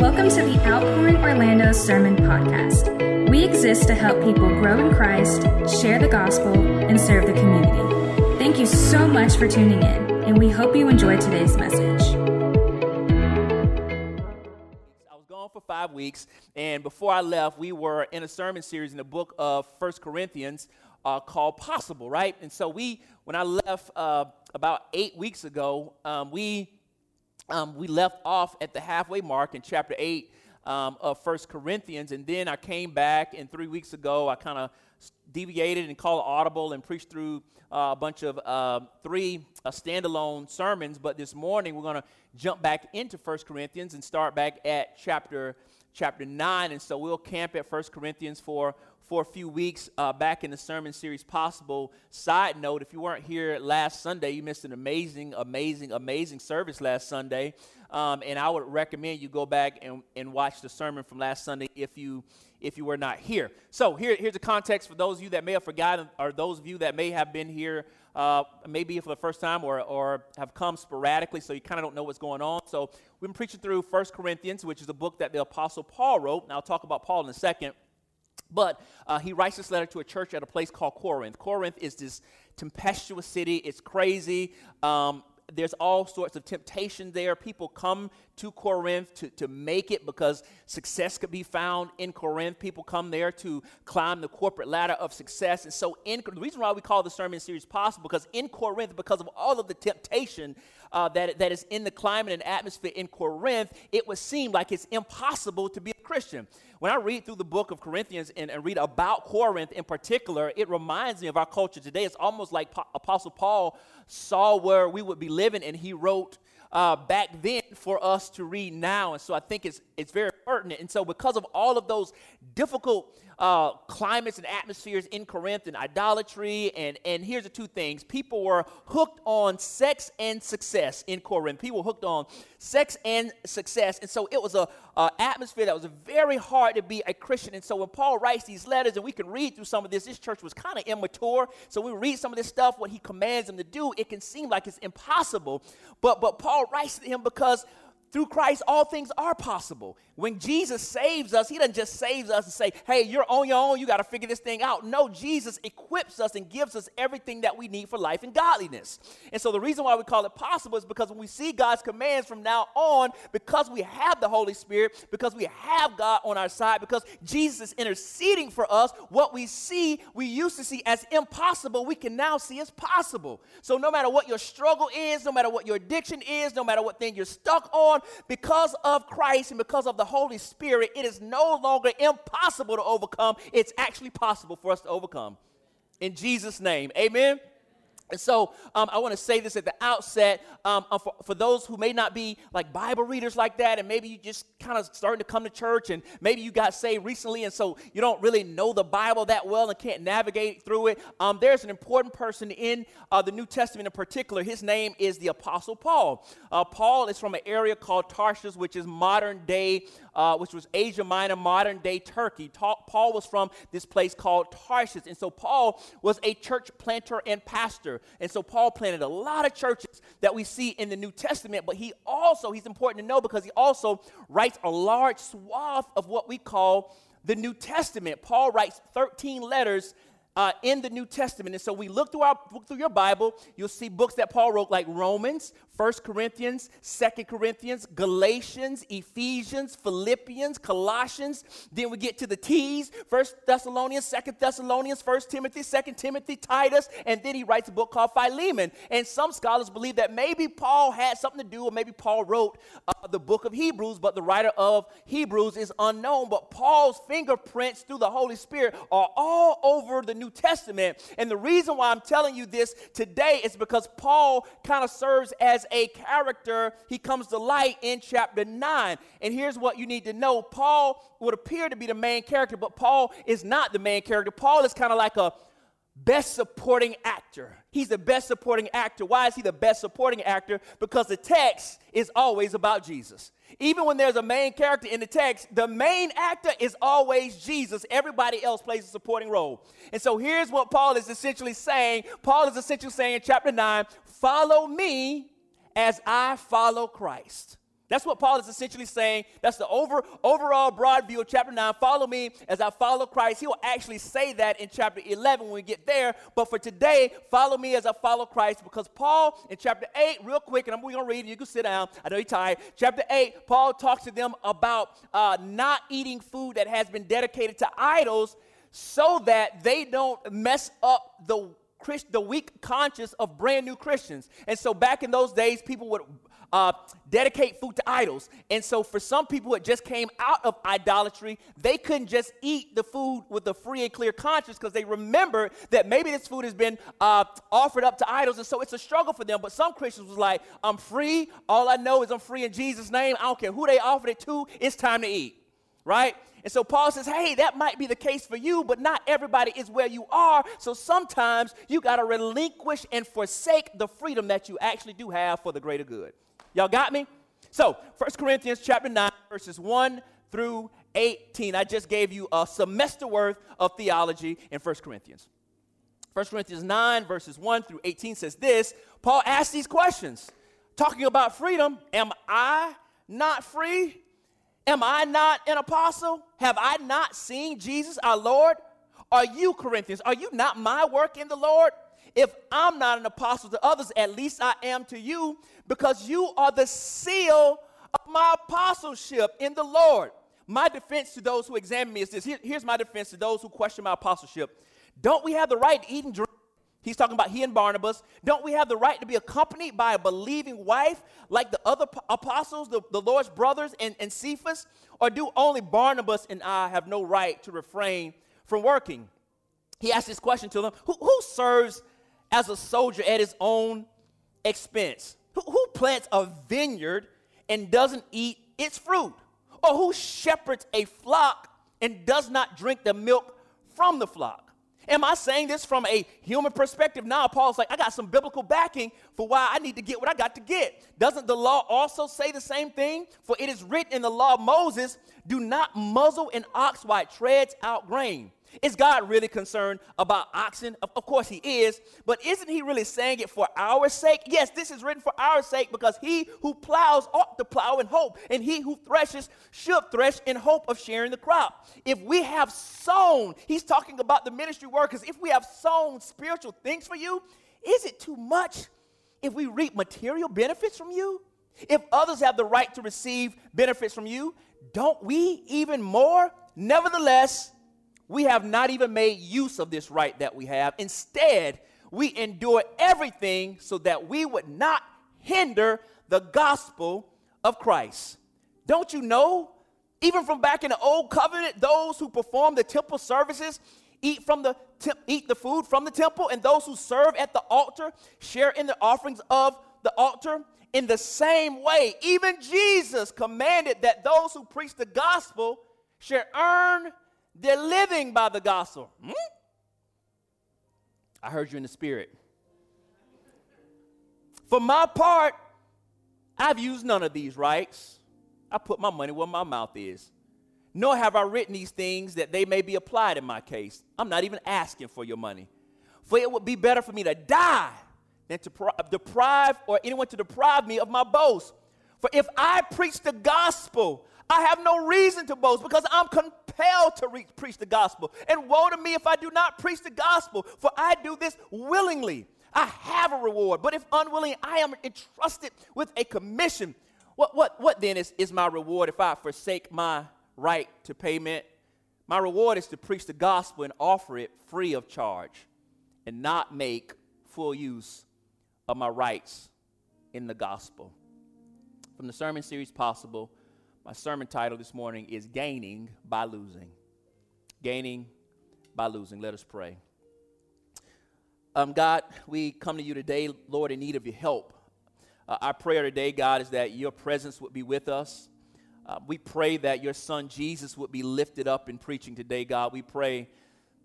Welcome to the Outpouring Orlando Sermon Podcast. We exist to help people grow in Christ, share the gospel, and serve the community. Thank you so much for tuning in, and we hope you enjoy today's message. I was gone for 5 weeks, and before I left, we were in a sermon series in the book of 1 Corinthians called Possible, right? And so when I left about 8 weeks ago, we left off at the halfway mark in chapter 8 of 1 Corinthians, and then I came back, and 3 weeks ago I kind of deviated and called audible and preached through a bunch of three standalone sermons, but this morning we're going to jump back into 1 Corinthians and start back at chapter 9, and so we'll camp at 1 Corinthians for a few weeks back in the sermon series Possible. Side note, if you weren't here last Sunday, you missed an amazing, amazing, amazing service last Sunday, and I would recommend you go back and watch the sermon from last Sunday if you were not here. So here's the context for those of you that may have forgotten, or those of you that may have been here maybe for the first time or have come sporadically, so you kind of don't know what's going on. So we've been preaching through 1 Corinthians, which is a book that the Apostle Paul wrote, and I'll talk about Paul in a second. But he writes this letter to a church at a place called Corinth. Corinth is this tempestuous city. It's crazy. There's all sorts of temptation there. People come to Corinth to make it because success could be found in Corinth. People come there to climb the corporate ladder of success. And so the reason why we call the sermon series Possible, because in Corinth, because of all of the temptation that is in the climate and atmosphere in Corinth, it would seem like it's impossible to be a Christian. When I read through the book of Corinthians and read about Corinth in particular, it reminds me of our culture today. It's almost like Apostle Paul saw where we would be living, and he wrote back then for us to read now. And so I think it's very pertinent. And so because of all of those difficult climates and atmospheres in Corinth and idolatry, and here's the two things. People were hooked on sex and success in Corinth. People were hooked on sex and success. And so it was an atmosphere that was very hard to be a Christian. And so when Paul writes these letters, and we can read through some of this church was kind of immature. So we read some of this stuff, what he commands them to do, it can seem like it's impossible. But Paul writes to him because through Christ, all things are possible. When Jesus saves us, he doesn't just save us and say, hey, you're on your own, you got to figure this thing out. No, Jesus equips us and gives us everything that we need for life and godliness. And so the reason why we call it Possible is because when we see God's commands from now on, because we have the Holy Spirit, because we have God on our side, because Jesus is interceding for us, what we used to see as impossible, we can now see as possible. So no matter what your struggle is, no matter what your addiction is, no matter what thing you're stuck on, because of Christ and because of the Holy Spirit, it is no longer impossible to overcome. It's actually possible for us to overcome. In Jesus' name, amen. And so I want to say this at the outset, for those who may not be like Bible readers like that, and maybe you just kind of starting to come to church, and maybe you got saved recently, and so you don't really know the Bible that well and can't navigate through it. There's an important person in the New Testament in particular. His name is the Apostle Paul. Paul is from an area called Tarsus, which is modern-day, which was Asia Minor, modern-day Turkey. Paul was from this place called Tarsus, and so Paul was a church planter and pastor. And so Paul planted a lot of churches that we see in the New Testament, but he's important to know because he also writes a large swath of what we call the New Testament. Paul writes 13 letters in the New Testament. And so we look through your Bible, you'll see books that Paul wrote like Romans, 1 Corinthians, 2 Corinthians, Galatians, Ephesians, Philippians, Colossians. Then we get to the T's, 1 Thessalonians, 2 Thessalonians, 1 Timothy, 2 Timothy, Titus, and then he writes a book called Philemon. And some scholars believe that maybe Paul had something to do, or maybe Paul wrote the book of Hebrews, but the writer of Hebrews is unknown. But Paul's fingerprints through the Holy Spirit are all over the New Testament. And the reason why I'm telling you this today is because Paul kind of serves as a character. He comes to light in chapter 9. And here's what you need to know. Paul would appear to be the main character, but Paul is not the main character. Paul is kind of like a best supporting actor. He's the best supporting actor. Why is he the best supporting actor? Because the text is always about Jesus. Even when there's a main character in the text, the main actor is always Jesus. Everybody else plays a supporting role. And so here's what Paul is essentially saying. Paul is essentially saying in chapter 9, follow me as I follow Christ. That's what Paul is essentially saying. That's the overall broad view of chapter 9. Follow me as I follow Christ. He will actually say that in chapter 11 when we get there. But for today, follow me as I follow Christ, because Paul in chapter 8, real quick, and I'm going to read and you can sit down. I know you're tired. Chapter 8, Paul talks to them about not eating food that has been dedicated to idols so that they don't mess up the weak conscience of brand new Christians. And so back in those days, people would dedicate food to idols. And so for some people that just came out of idolatry, they couldn't just eat the food with a free and clear conscience because they remembered that maybe this food has been offered up to idols. And so it's a struggle for them. But some Christians was like, I'm free. All I know is I'm free in Jesus' name. I don't care who they offered it to. It's time to eat, right? And so Paul says, hey, that might be the case for you, but not everybody is where you are. So sometimes you got to relinquish and forsake the freedom that you actually do have for the greater good. Y'all got me? So 1 Corinthians chapter 9, verses 1 through 18. I just gave you a semester worth of theology in 1 Corinthians. 1 Corinthians 9, verses 1 through 18 says this. Paul asks these questions, talking about freedom. Am I not free? Am I not an apostle? Have I not seen Jesus, our Lord? Are you, Corinthians, are you not my work in the Lord? If I'm not an apostle to others, at least I am to you, because you are the seal of my apostleship in the Lord. My defense to those who examine me is this. Here's my defense to those who question my apostleship. Don't we have the right to eat and drink? He's talking about he and Barnabas. Don't we have the right to be accompanied by a believing wife like the other apostles, the Lord's brothers, and Cephas? Or do only Barnabas and I have no right to refrain from working? He asked this question to them. Who serves as a soldier at his own expense? Who plants a vineyard and doesn't eat its fruit? Or who shepherds a flock and does not drink the milk from the flock? Am I saying this from a human perspective? Now, Paul's like, I got some biblical backing for why I need to get what I got to get. Doesn't the law also say the same thing? For it is written in the law of Moses, do not muzzle an ox while it treads out grain. Is God really concerned about oxen? Of course he is. But isn't he really saying it for our sake? Yes, this is written for our sake, because he who plows ought to plow in hope, and he who threshes should thresh in hope of sharing the crop. If we have sown, he's talking about the ministry workers, if we have sown spiritual things for you, is it too much if we reap material benefits from you? If others have the right to receive benefits from you, don't we even more? Nevertheless, we have not even made use of this right that we have. Instead, we endure everything so that we would not hinder the gospel of Christ. Don't you know, even from back in the old covenant, those who perform the temple services eat the food from the temple, and those who serve at the altar share in the offerings of the altar. In the same way, even Jesus commanded that those who preach the gospel should earn their living by the gospel. I heard you in the spirit. For my part, I've used none of these rights. I put my money where my mouth is. Nor have I written these things that they may be applied in my case. I'm not even asking for your money. For it would be better for me to die than to deprive me of my boast. For if I preach the gospel, I have no reason to boast, because I'm compelled to preach the gospel. And woe to me if I do not preach the gospel, for I do this willingly. I have a reward, but if unwilling, I am entrusted with a commission. What then is my reward if I forsake my right to payment? My reward is to preach the gospel and offer it free of charge, and not make full use of my rights in the gospel. From the sermon series Possible, my sermon title this morning is Gaining by Losing. Gaining by Losing. Let us pray. God, we come to you today, Lord, in need of your help. Our prayer today, God, is that your presence would be with us. We pray that your son Jesus would be lifted up in preaching today, God. We pray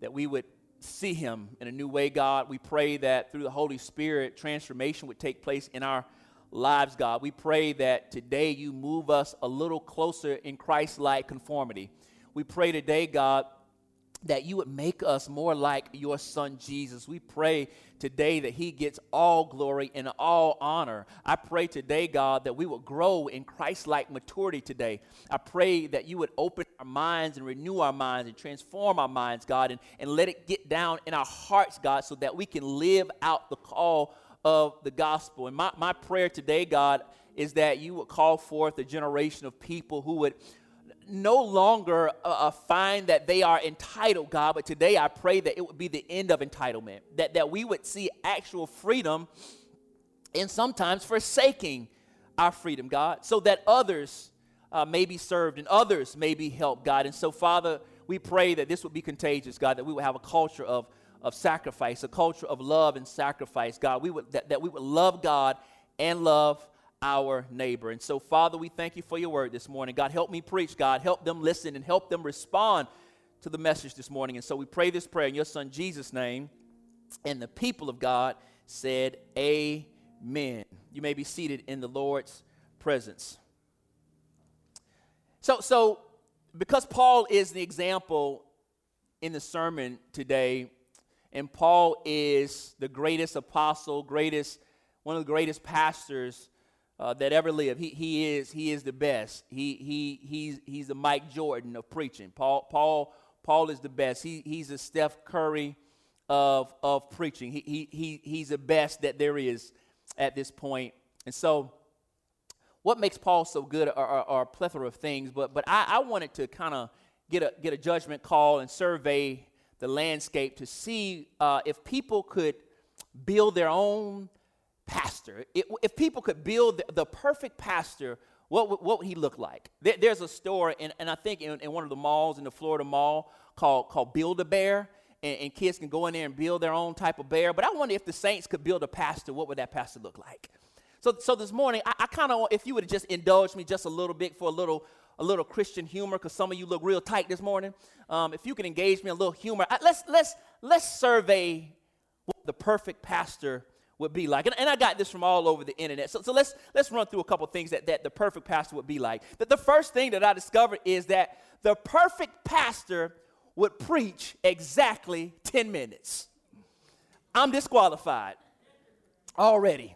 that we would see him in a new way, God. We pray that through the Holy Spirit, transformation would take place in our lives, God. We pray that today you move us a little closer in Christ-like conformity. We pray today, God, that you would make us more like your son, Jesus. We pray today that he gets all glory and all honor. I pray today, God, that we will grow in Christ-like maturity today. I pray that you would open our minds and renew our minds and transform our minds, God, and let it get down in our hearts, God, so that we can live out the call of the gospel. And my prayer today, God, is that you would call forth a generation of people who would no longer find that they are entitled, God, but today I pray that it would be the end of entitlement, that we would see actual freedom and sometimes forsaking our freedom, God, so that others may be served and others may be helped, God. And so, Father, we pray that this would be contagious, God, that we would have a culture of sacrifice, a culture of love and sacrifice, God, that we would love God and love our neighbor. And so, Father, we thank you for your word this morning. God, help me preach. God, help them listen and help them respond to the message this morning. And so we pray this prayer in your son Jesus' name. And the people of God said, amen. You may be seated in the Lord's presence. So because Paul is the example in the sermon today, and Paul is the greatest apostle, one of the greatest pastors that ever lived. He is the best. He's the Mike Jordan of preaching. Paul is the best. He's the Steph Curry of preaching. He's the best that there is at this point. And so, what makes Paul so good are a plethora of things. But I wanted to kind of get a judgment call and survey the landscape to see if people could build their own pastor. If people could build the perfect pastor, what would he look like? There's a store, and I think in one of the malls, in the Florida mall, called Build-A-Bear, and kids can go in there and build their own type of bear. But I wonder if the saints could build a pastor, what would that pastor look like? So this morning, I kind of, if you would just indulge me just a little bit for a little Christian humor, because some of you look real tight this morning. If you can engage me in a little humor, let's survey what the perfect pastor would be like. And I got this from all over the internet. So let's run through a couple things that the perfect pastor would be like. The first thing that I discovered is that the perfect pastor would preach exactly 10 minutes. I'm disqualified already.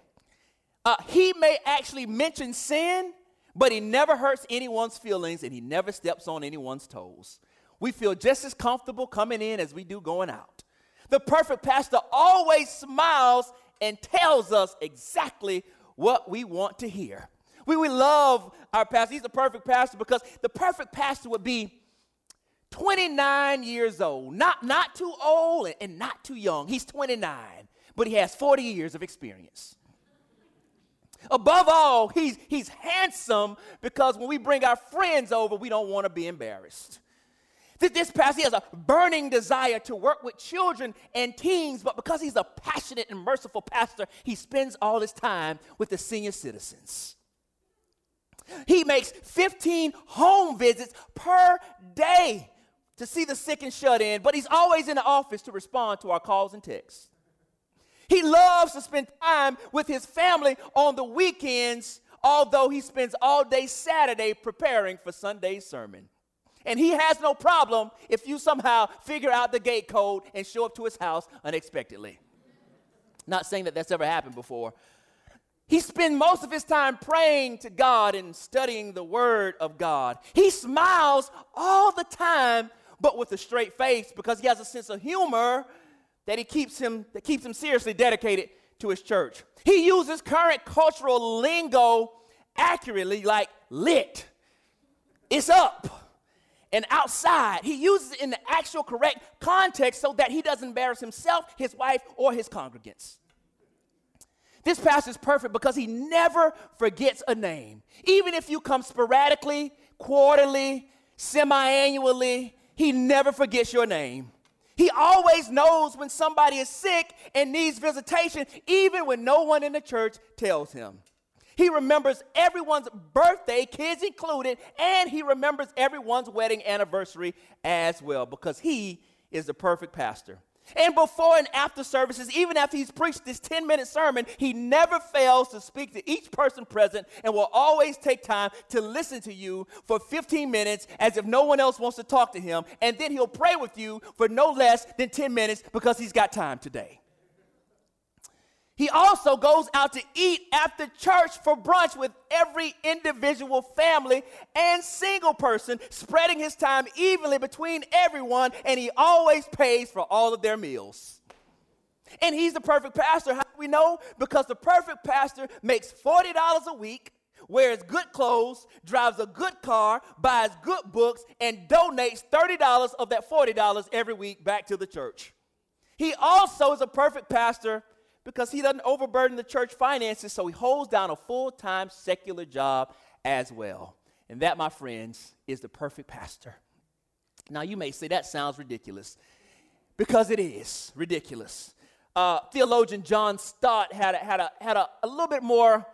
He may actually mention sin, but he never hurts anyone's feelings and he never steps on anyone's toes. We feel just as comfortable coming in as we do going out. The perfect pastor always smiles and tells us exactly what we want to hear. We love our pastor. He's the perfect pastor because the perfect pastor would be 29 years old. Not too old and not too young. He's 29, but he has 40 years of experience. Above all, he's handsome because when we bring our friends over, we don't want to be embarrassed. This pastor has a burning desire to work with children and teens, but because he's a passionate and merciful pastor, he spends all his time with the senior citizens. He makes 15 home visits per day to see the sick and shut in, but he's always in the office to respond to our calls and texts. He loves to spend time with his family on the weekends, although he spends all day Saturday preparing for Sunday's sermon. And he has no problem if you somehow figure out the gate code and show up to his house unexpectedly. Not saying that that's ever happened before. He spends most of his time praying to God and studying the Word of God. He smiles all the time, but with a straight face because he has a sense of humor that keeps him seriously dedicated to his church. He uses current cultural lingo accurately, like lit, it's up, and outside. He uses it in the actual correct context so that he doesn't embarrass himself, his wife, or his congregants. This pastor is perfect because he never forgets a name. Even if you come sporadically, quarterly, semi-annually, he never forgets your name. He always knows when somebody is sick and needs visitation, even when no one in the church tells him. He remembers everyone's birthday, kids included, and he remembers everyone's wedding anniversary as well because he is the perfect pastor. And before and after services, even after he's preached this 10-minute sermon, he never fails to speak to each person present and will always take time to listen to you for 15 minutes as if no one else wants to talk to him. And then he'll pray with you for no less than 10 minutes because he's got time today. He also goes out to eat after church for brunch with every individual family and single person, spreading his time evenly between everyone, and he always pays for all of their meals. And he's the perfect pastor. How do we know? Because the perfect pastor makes $40 a week, wears good clothes, drives a good car, buys good books, and donates $30 of that $40 every week back to the church. He also is a perfect pastor because he doesn't overburden the church finances, so he holds down a full-time secular job as well. And that, my friends, is the perfect pastor. Now, you may say that sounds ridiculous, because it is ridiculous. Theologian John Stott had a little bit more,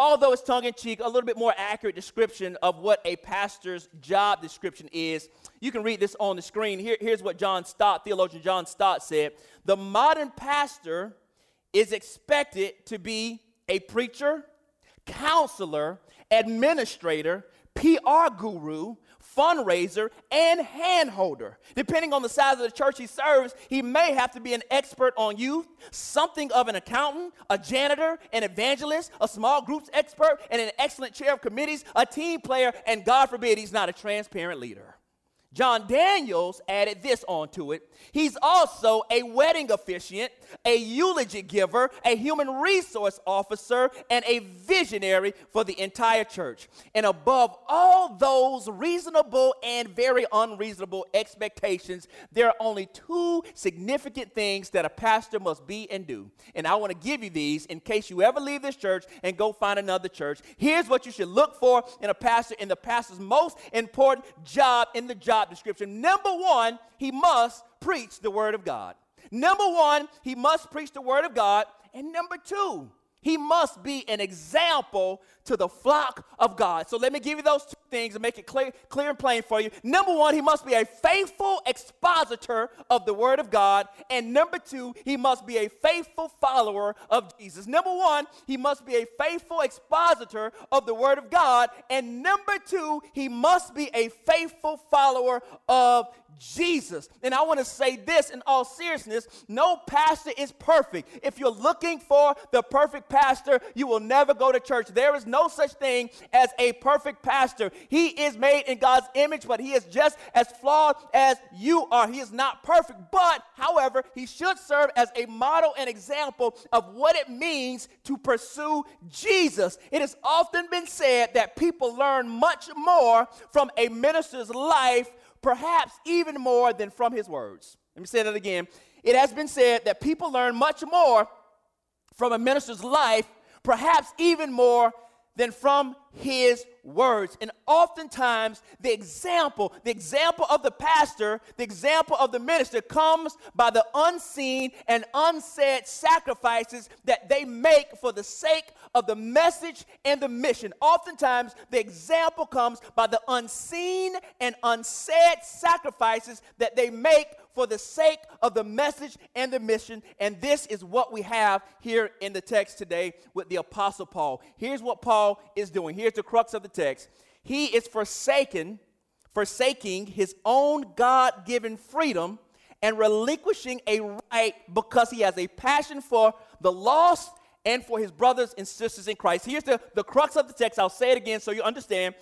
although it's tongue-in-cheek, a little bit more accurate description of what a pastor's job description is. You can read this on the screen. Here's what theologian John Stott said. The modern pastor is expected to be a preacher, counselor, administrator, PR guru, fundraiser, and handholder. Depending on the size of the church he serves, he may have to be an expert on youth, something of an accountant, a janitor, an evangelist, a small groups expert, and an excellent chair of committees, a team player, and God forbid he's not a transparent leader. John Daniels added this onto it. He's also a wedding officiant, a eulogy giver, a human resource officer, and a visionary for the entire church. And above all those reasonable and very unreasonable expectations, there are only two significant things that a pastor must be and do. And I want to give you these in case you ever leave this church and go find another church. Here's what you should look for in a pastor, in the pastor's most important job in the job description. Number one, he must preach the word of God. Number one, he must preach the word of God. And number two, he must be an example to the flock of God. So let me give you those two things and make it clear and plain for you. Number one, he must be a faithful expositor of the word of God. And number two, he must be a faithful follower of Jesus. Number one, he must be a faithful expositor of the word of God. And number two, he must be a faithful follower of Jesus. And I want to say this in all seriousness, no pastor is perfect. If you're looking for the perfect pastor, you will never go to church. There is no such thing as a perfect pastor. He is made in God's image, but he is just as flawed as you are. He is not perfect, but however, he should serve as a model and example of what it means to pursue Jesus. It has often been said that people learn much more from a minister's life, perhaps even more than from his words. Let me say that again. It has been said that people learn much more from a minister's life, perhaps even more than from his words. And oftentimes, the example of the pastor, the example of the minister comes by the unseen and unsaid sacrifices that they make for the sake of the message and the mission. Oftentimes, the example comes by the unseen and unsaid sacrifices that they make for the sake of the message and the mission. And this is what we have here in the text today with the Apostle Paul. Here's what Paul is doing. Here's the crux of the text. He is forsaking his own God-given freedom and relinquishing a right because he has a passion for the lost and for his brothers and sisters in Christ. Here's the crux of the text. I'll say it again so you understand.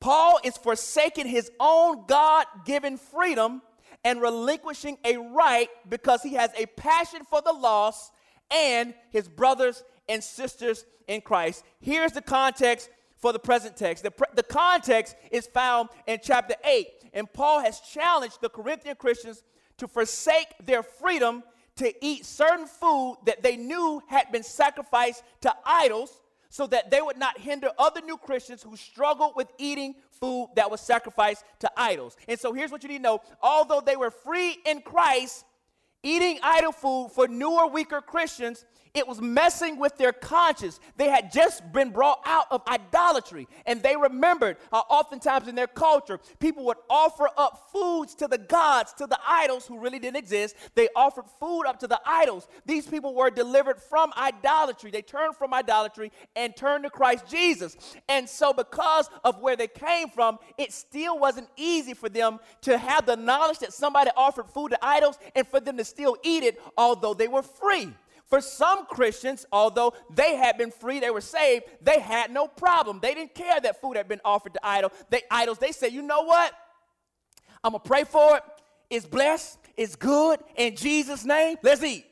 Paul is forsaking his own God-given freedom and relinquishing a right because he has a passion for the lost and his brothers and sisters in Christ. Here's the context for the present text. The context is found in chapter 8, and Paul has challenged the Corinthian Christians to forsake their freedom to eat certain food that they knew had been sacrificed to idols, so that they would not hinder other new Christians who struggled with eating food that was sacrificed to idols. And so here's what you need to know. Although they were free in Christ, eating idol food for newer, weaker Christians It was messing with their conscience. They had just been brought out of idolatry, and they remembered how oftentimes in their culture, people would offer up foods to the gods, to the idols who really didn't exist. They offered food up to the idols. These people were delivered from idolatry. They turned from idolatry and turned to Christ Jesus. And so because of where they came from, it still wasn't easy for them to have the knowledge that somebody offered food to idols and for them to still eat it, although they were free. For some Christians, although they had been free, they were saved, they had no problem. They didn't care that food had been offered to idols. They said, you know what? I'm going to pray for it. It's blessed. It's good. In Jesus' name, let's eat.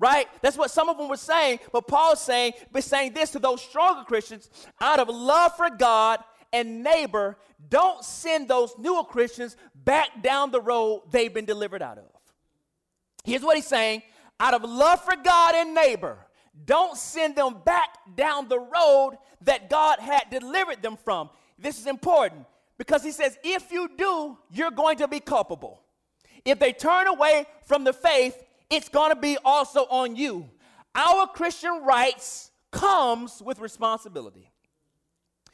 Right? That's what some of them were saying. But Paul's saying, this to those stronger Christians, out of love for God and neighbor, don't send those newer Christians back down the road they've been delivered out of. Here's what he's saying. Out of love for God and neighbor, don't send them back down the road that God had delivered them from. This is important because he says, if you do, you're going to be culpable. If they turn away from the faith, it's going to be also on you. Our Christian rights comes with responsibility.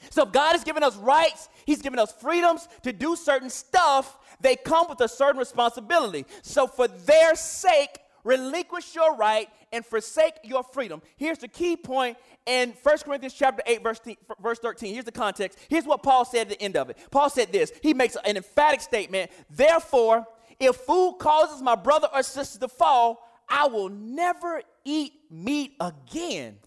So if God has given us rights, he's given us freedoms to do certain stuff, they come with a certain responsibility. So for their sake, relinquish your right and forsake your freedom. Here's the key point in 1 Corinthians chapter 8, verse 13. Here's the context. Here's what Paul said at the end of it. Paul said this. He makes an emphatic statement. Therefore, if food causes my brother or sister to fall, I will never eat meat again.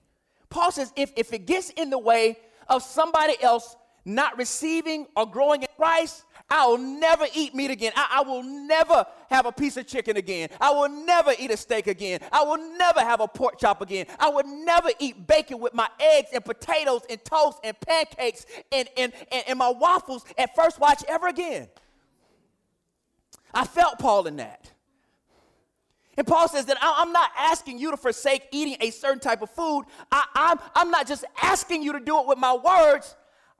Paul says if it gets in the way of somebody else not receiving or growing in Christ, I will never eat meat again. I will never have a piece of chicken again. I will never eat a steak again. I will never have a pork chop again. I will never eat bacon with my eggs and potatoes and toast and pancakes and my waffles at First Watch ever again. I felt Paul in that. And Paul says that I'm not asking you to forsake eating a certain type of food. I'm not just asking you to do it with my words.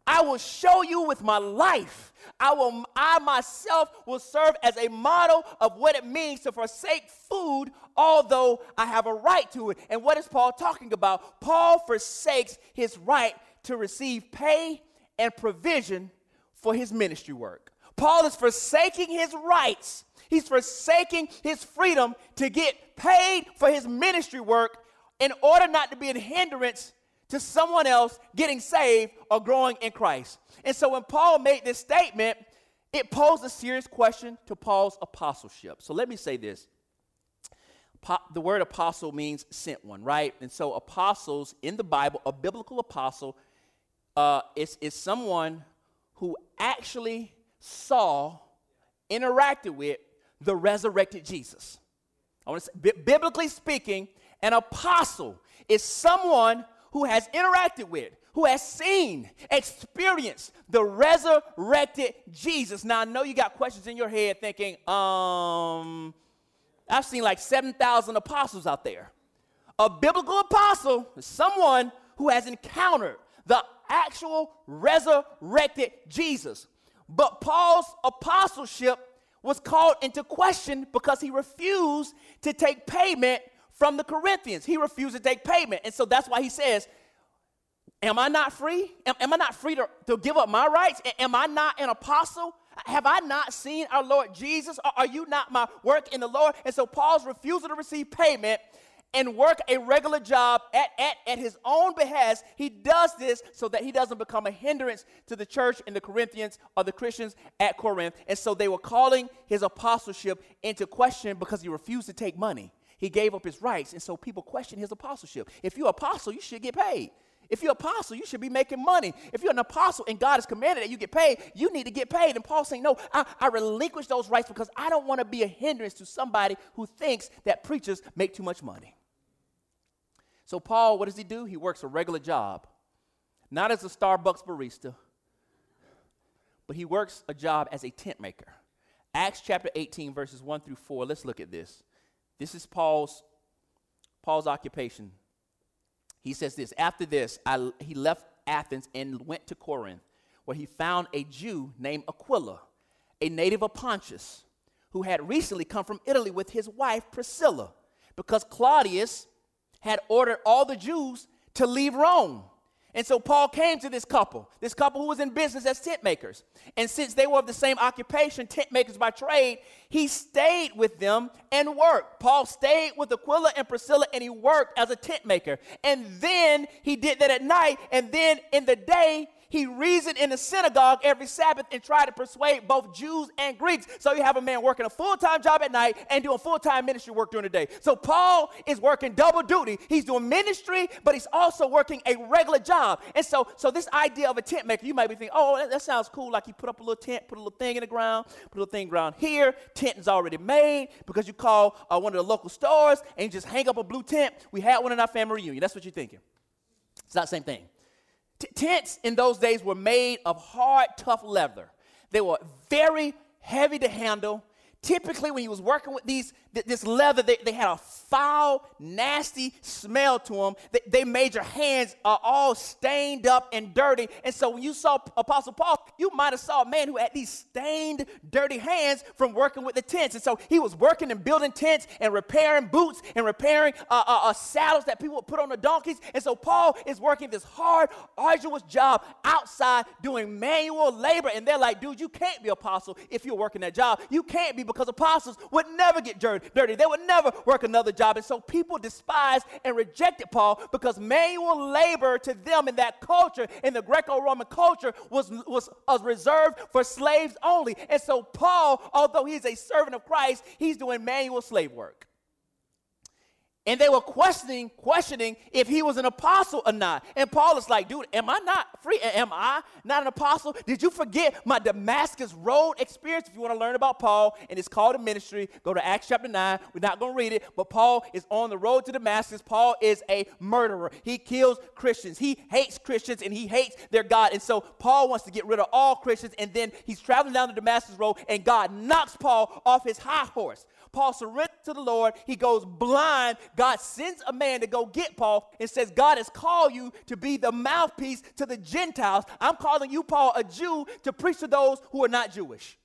I will show you with my life. I myself will serve as a model of what it means to forsake food, although I have a right to it. And what is Paul talking about? Paul forsakes his right to receive pay and provision for his ministry work. Paul is forsaking his rights. He's forsaking his freedom to get paid for his ministry work in order not to be a hindrance to someone else getting saved or growing in Christ. And so when Paul made this statement, it posed a serious question to Paul's apostleship. So let me say this. The word apostle means sent one, right? And so apostles in the Bible, a biblical apostle is someone who actually saw, interacted with the resurrected Jesus. I want to say, biblically speaking, an apostle is someone who has interacted with, who has seen, experienced the resurrected Jesus. Now, I know you got questions in your head thinking, I've seen like 7,000 apostles out there. A biblical apostle is someone who has encountered the actual resurrected Jesus. But Paul's apostleship was called into question because he refused to take payment from the Corinthians. He refused to take payment. And so that's why he says, am I not free? Am I not free to give up my rights? Am I not an apostle? Have I not seen our Lord Jesus? Are you not my work in the Lord? And so Paul's refusal to receive payment and work a regular job at his own behest, he does this so that he doesn't become a hindrance to the church in the Corinthians or the Christians at Corinth. And so they were calling his apostleship into question because he refused to take money. He gave up his rights, and so people question his apostleship. If you're an apostle, you should get paid. If you're an apostle, you should be making money. If you're an apostle and God has commanded that you get paid, you need to get paid. And Paul's saying, no, I relinquish those rights because I don't want to be a hindrance to somebody who thinks that preachers make too much money. So Paul, what does he do? He works a regular job, not as a Starbucks barista, but he works a job as a tent maker. Acts chapter 18, verses 1 through 4. Let's look at this. This is Paul's occupation. He says this, after this, he left Athens and went to Corinth, where he found a Jew named Aquila, a native of Pontus, who had recently come from Italy with his wife Priscilla, because Claudius had ordered all the Jews to leave Rome. And so Paul came to this couple who was in business as tent makers. And since they were of the same occupation, tent makers by trade, he stayed with them and worked. Paul stayed with Aquila and Priscilla, and he worked as a tent maker. And then he did that at night, and then in the day, he reasoned in the synagogue every Sabbath and tried to persuade both Jews and Greeks. So you have a man working a full-time job at night and doing full-time ministry work during the day. So Paul is working double duty. He's doing ministry, but he's also working a regular job. And so this idea of a tent maker, you might be thinking, oh, that sounds cool. Like you put up a little tent, put a little thing in the ground, put a little thing around here. Tent is already made because you call one of the local stores and you just hang up a blue tent. We had one in our family reunion. That's what you're thinking. It's not the same thing. Tents in those days were made of hard, tough leather. They were very heavy to handle. Typically, when you was working with this leather, they had a foul, nasty smell to them. They made your hands all stained up and dirty. And so when you saw Apostle Paul, you might have saw a man who had these stained, dirty hands from working with the tents. And so he was working and building tents and repairing boots and repairing saddles that people would put on the donkeys. And so Paul is working this hard, arduous job outside doing manual labor. And they're like, dude, you can't be apostle if you're working that job. You can't be, because apostles would never get dirty. They would never work another job. And so people despised and rejected Paul because manual labor to them in that culture, in the Greco-Roman culture, was reserved for slaves only. And so Paul, although he's a servant of Christ, he's doing manual slave work. And they were questioning if he was an apostle or not. And Paul is like, dude, am I not free? Am I not an apostle? Did you forget my Damascus Road experience? If you want to learn about Paul and it's called a ministry, go to Acts chapter 9. We're not going to read it, but Paul is on the road to Damascus. Paul is a murderer. He kills Christians. He hates Christians, and he hates their God. And so Paul wants to get rid of all Christians, and then he's traveling down the Damascus Road, and God knocks Paul off his high horse. Paul surrenders to the Lord. He goes blind. God sends a man to go get Paul and says, God has called you to be the mouthpiece to the Gentiles. I'm calling you, Paul, a Jew, to preach to those who are not Jewish.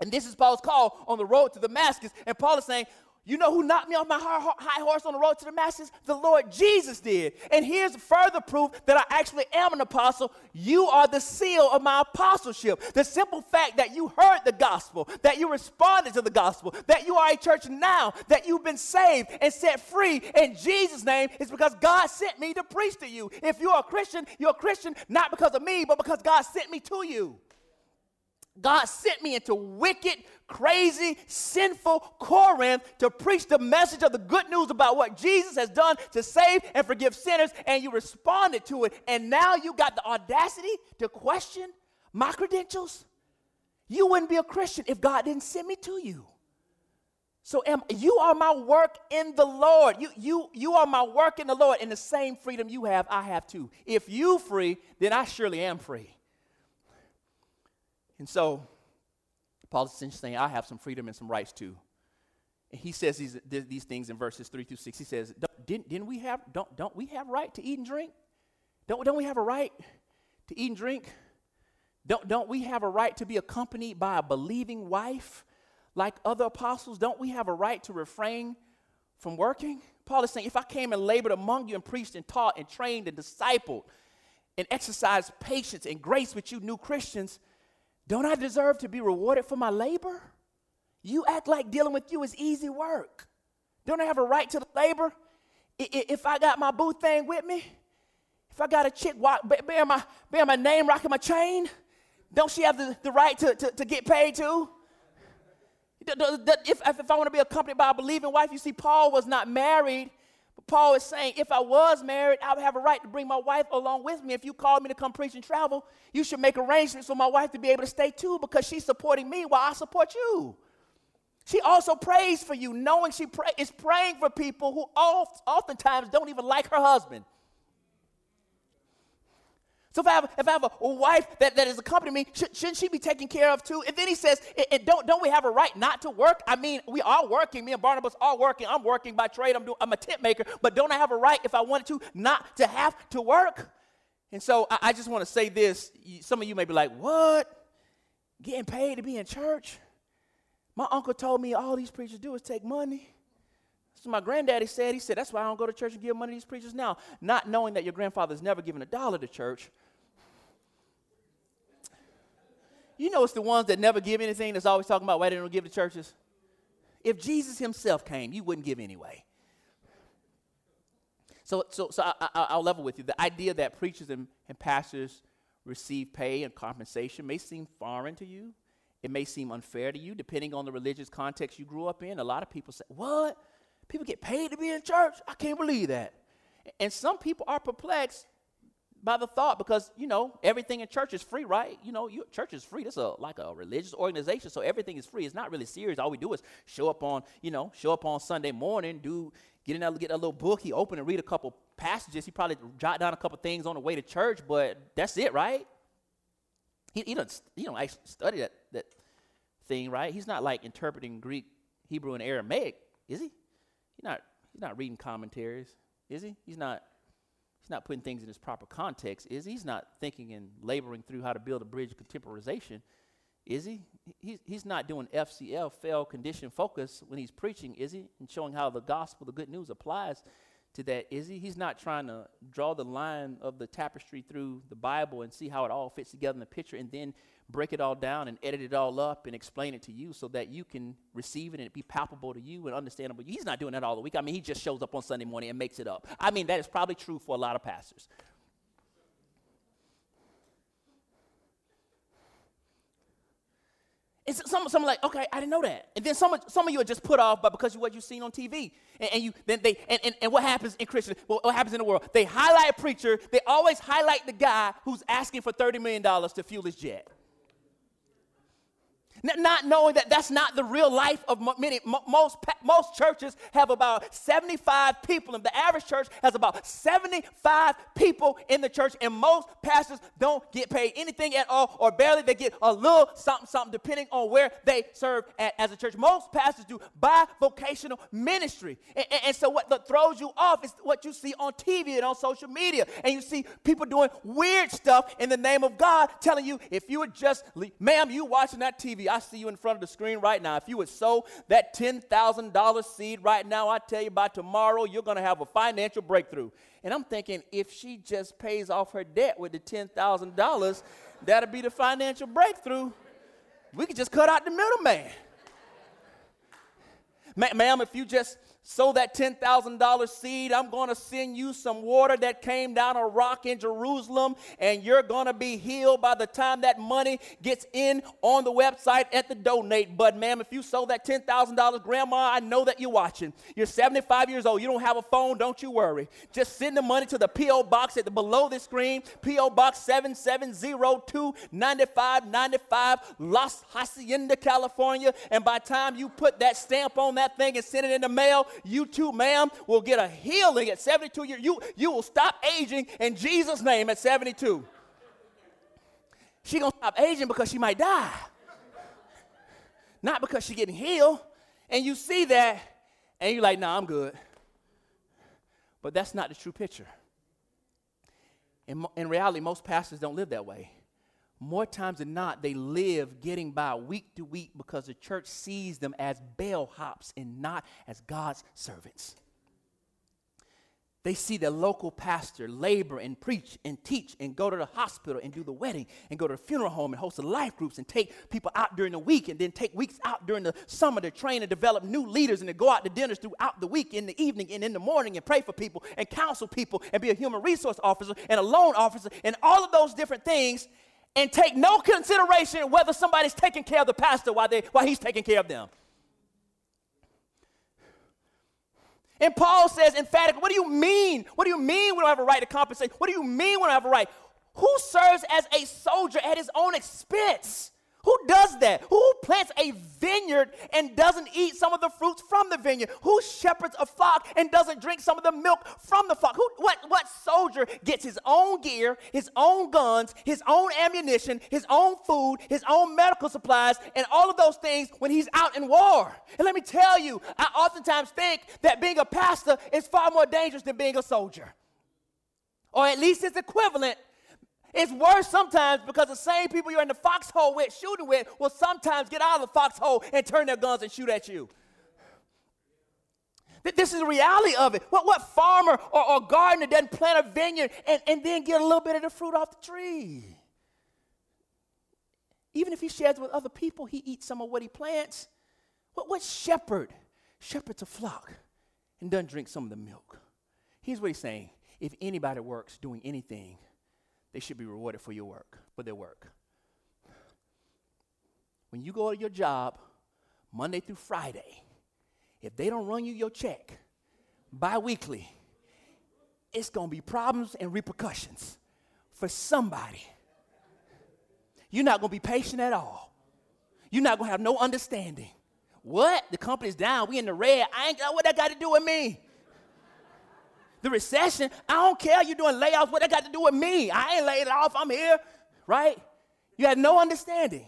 And this is Paul's call on the road to Damascus. And Paul is saying, you know who knocked me off my high horse on the road to Damascus? The Lord Jesus did. And here's further proof that I actually am an apostle. You are the seal of my apostleship. The simple fact that you heard the gospel, that you responded to the gospel, that you are a church now, that you've been saved and set free in Jesus' name is because God sent me to preach to you. If you're a Christian, you're a Christian not because of me, but because God sent me to you. God sent me into wicked, crazy, sinful Corinth to preach the message of the good news about what Jesus has done to save and forgive sinners, and you responded to it, and now you got the audacity to question my credentials? You wouldn't be a Christian if God didn't send me to you. So you are my work in the Lord. You are my work in the Lord, and the same freedom you have, I have too. If you free, then I surely am free. And so Paul is saying, I have some freedom and some rights too. And he says these things in verses 3 through 6. He says, don't we have right to eat and drink? Don't we have a right to eat and drink? Don't we have a right to be accompanied by a believing wife like other apostles? Don't we have a right to refrain from working? Paul is saying, if I came and labored among you and preached and taught and trained and discipled and exercised patience and grace with you new Christians, don't I deserve to be rewarded for my labor? You act like dealing with you is easy work. Don't I have a right to the labor? If I got my boo thing with me, if I got a chick bearing my name, rocking my chain, don't she have the right to get paid too? If I want to be accompanied by a believing wife, you see, Paul was not married. Paul is saying, if I was married, I would have a right to bring my wife along with me. If you called me to come preach and travel, you should make arrangements for my wife to be able to stay too, because she's supporting me while I support you. She also prays for you, knowing she is praying for people who oftentimes don't even like her husband. So if I have a wife that is accompanying me, shouldn't she be taken care of too? And then he says, and don't we have a right not to work? I mean, we are working. Me and Barnabas are working. I'm working by trade. I'm a tent maker. But don't I have a right, if I wanted to, not to have to work? And so I just want to say this. Some of you may be like, what? Getting paid to be in church? My uncle told me all these preachers do is take money. So my granddaddy said, he said, that's why I don't go to church and give money to these preachers now. Not knowing that your grandfather's never given $1 to church. You know it's the ones that never give anything that's always talking about why they don't give to churches. If Jesus himself came, you wouldn't give anyway. So I'll level with you. The idea that preachers and pastors receive pay and compensation may seem foreign to you. It may seem unfair to you, depending on the religious context you grew up in. A lot of people say, what? People get paid to be in church? I can't believe that. And some people are perplexed by the thought because, you know, everything in church is free, right? You know, church is free. It's like a religious organization, so everything is free. It's not really serious. All we do is show up on Sunday morning, get a little book. He open and read a couple passages. He probably jot down a couple things on the way to church, but that's it, right? He don't actually study that thing, right? He's not like interpreting Greek, Hebrew, and Aramaic, is he? He's not reading commentaries, is he? He's not putting things in its proper context, is he? He's not thinking and laboring through how to build a bridge of contemporization, is he? He's not doing FCL, fail, condition, focus, when he's preaching, is he? And showing how the gospel, the good news, applies to that, is he? He's not trying to draw the line of the tapestry through the Bible and see how it all fits together in the picture and then break it all down and edit it all up and explain it to you so that you can receive it and it be palpable to you and understandable. He's not doing that all the week. I mean, he just shows up on Sunday morning and makes it up. I mean, that is probably true for a lot of pastors. And some are like, okay, I didn't know that. And then some of you are just put off by because of what you've seen on TV. And what happens in Christian? What happens in the world? They highlight a preacher. They always highlight the guy who's asking for $30 million to fuel his jet. Not knowing that that's not the real life of many. Most churches have about 75 people, and the average church has about 75 people in the church, and most pastors don't get paid anything at all, or barely. They get a little something, depending on where they serve as a church. Most pastors do bivocational ministry, and so what throws you off is what you see on TV and on social media, and you see people doing weird stuff in the name of God, telling you, if you would just leave, ma'am, you watching that TV, I see you in front of the screen right now. If you would sow that $10,000 seed right now, I tell you by tomorrow, you're going to have a financial breakthrough. And I'm thinking, if she just pays off her debt with the $10,000, that'll be the financial breakthrough. We could just cut out the middleman. Ma'am, if you just sow that $10,000 seed, I'm going to send you some water that came down a rock in Jerusalem, and you're going to be healed by the time that money gets in on the website at the donate button. Ma'am, if you sow that $10,000, Grandma, I know that you're watching. You're 75 years old. You don't have a phone. Don't you worry. Just send the money to the P.O. Box at the below this screen, P.O. Box 7702, 9595, Las Hacienda, California, and by the time you put that stamp on that thing and send it in the mail, you too, ma'am, will get a healing at 72 years. You will stop aging in Jesus' name at 72. She's going to stop aging because she might die, not because she's getting healed. And you see that, and you're like, nah, I'm good. But that's not the true picture. In reality, most pastors don't live that way. More times than not, they live getting by week to week because the church sees them as bellhops and not as God's servants. They see their local pastor labor and preach and teach and go to the hospital and do the wedding and go to the funeral home and host the life groups and take people out during the week and then take weeks out during the summer to train and develop new leaders and to go out to dinners throughout the week, in the evening and in the morning, and pray for people and counsel people and be a human resource officer and a loan officer and all of those different things, and take no consideration whether somebody's taking care of the pastor while he's taking care of them. And Paul says emphatically, what do you mean? What do you mean we don't have a right to compensate? What do you mean we don't have a right? Who serves as a soldier at his own expense? Who does that? Who plants a vineyard and doesn't eat some of the fruits from the vineyard? Who shepherds a flock and doesn't drink some of the milk from the flock? What soldier gets his own gear, his own guns, his own ammunition, his own food, his own medical supplies, and all of those things when he's out in war? And let me tell you, I oftentimes think that being a pastor is far more dangerous than being a soldier. Or at least it's equivalent. It's worse sometimes because the same people you're in the foxhole with, shooting with, will sometimes get out of the foxhole and turn their guns and shoot at you. This is the reality of it. What farmer or gardener doesn't plant a vineyard and then get a little bit of the fruit off the tree? Even if he shares with other people, he eats some of what he plants. What shepherd shepherds a flock and doesn't drink some of the milk? Here's what he's saying. If anybody works doing anything, they should be rewarded for your work, for their work. When you go to your job Monday through Friday, if they don't run you your check bi-weekly, it's going to be problems and repercussions for somebody. You're not going to be patient at all. You're not going to have no understanding. What? The company's down. We in the red. I ain't got what that got to do with me. The recession, I don't care. You're doing layoffs. What that got to do with me? I ain't laid off. I'm here, right? You had no understanding.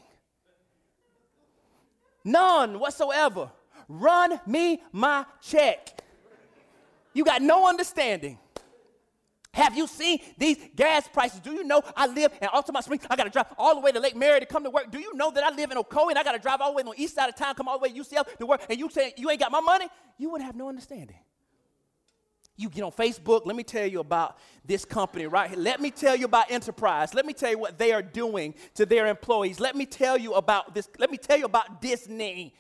None whatsoever. Run me my check. You got no understanding. Have you seen these gas prices? Do you know I live in Altamonte Springs? I got to drive all the way to Lake Mary to come to work. Do you know that I live in Ocoee and I got to drive all the way on the east side of town, come all the way to UCL to work, and you say you ain't got my money? You wouldn't have no understanding. You get on Facebook, let me tell you about this company right here. Let me tell you about Enterprise. Let me tell you what they are doing to their employees. Let me tell you about this. Let me tell you about Disney.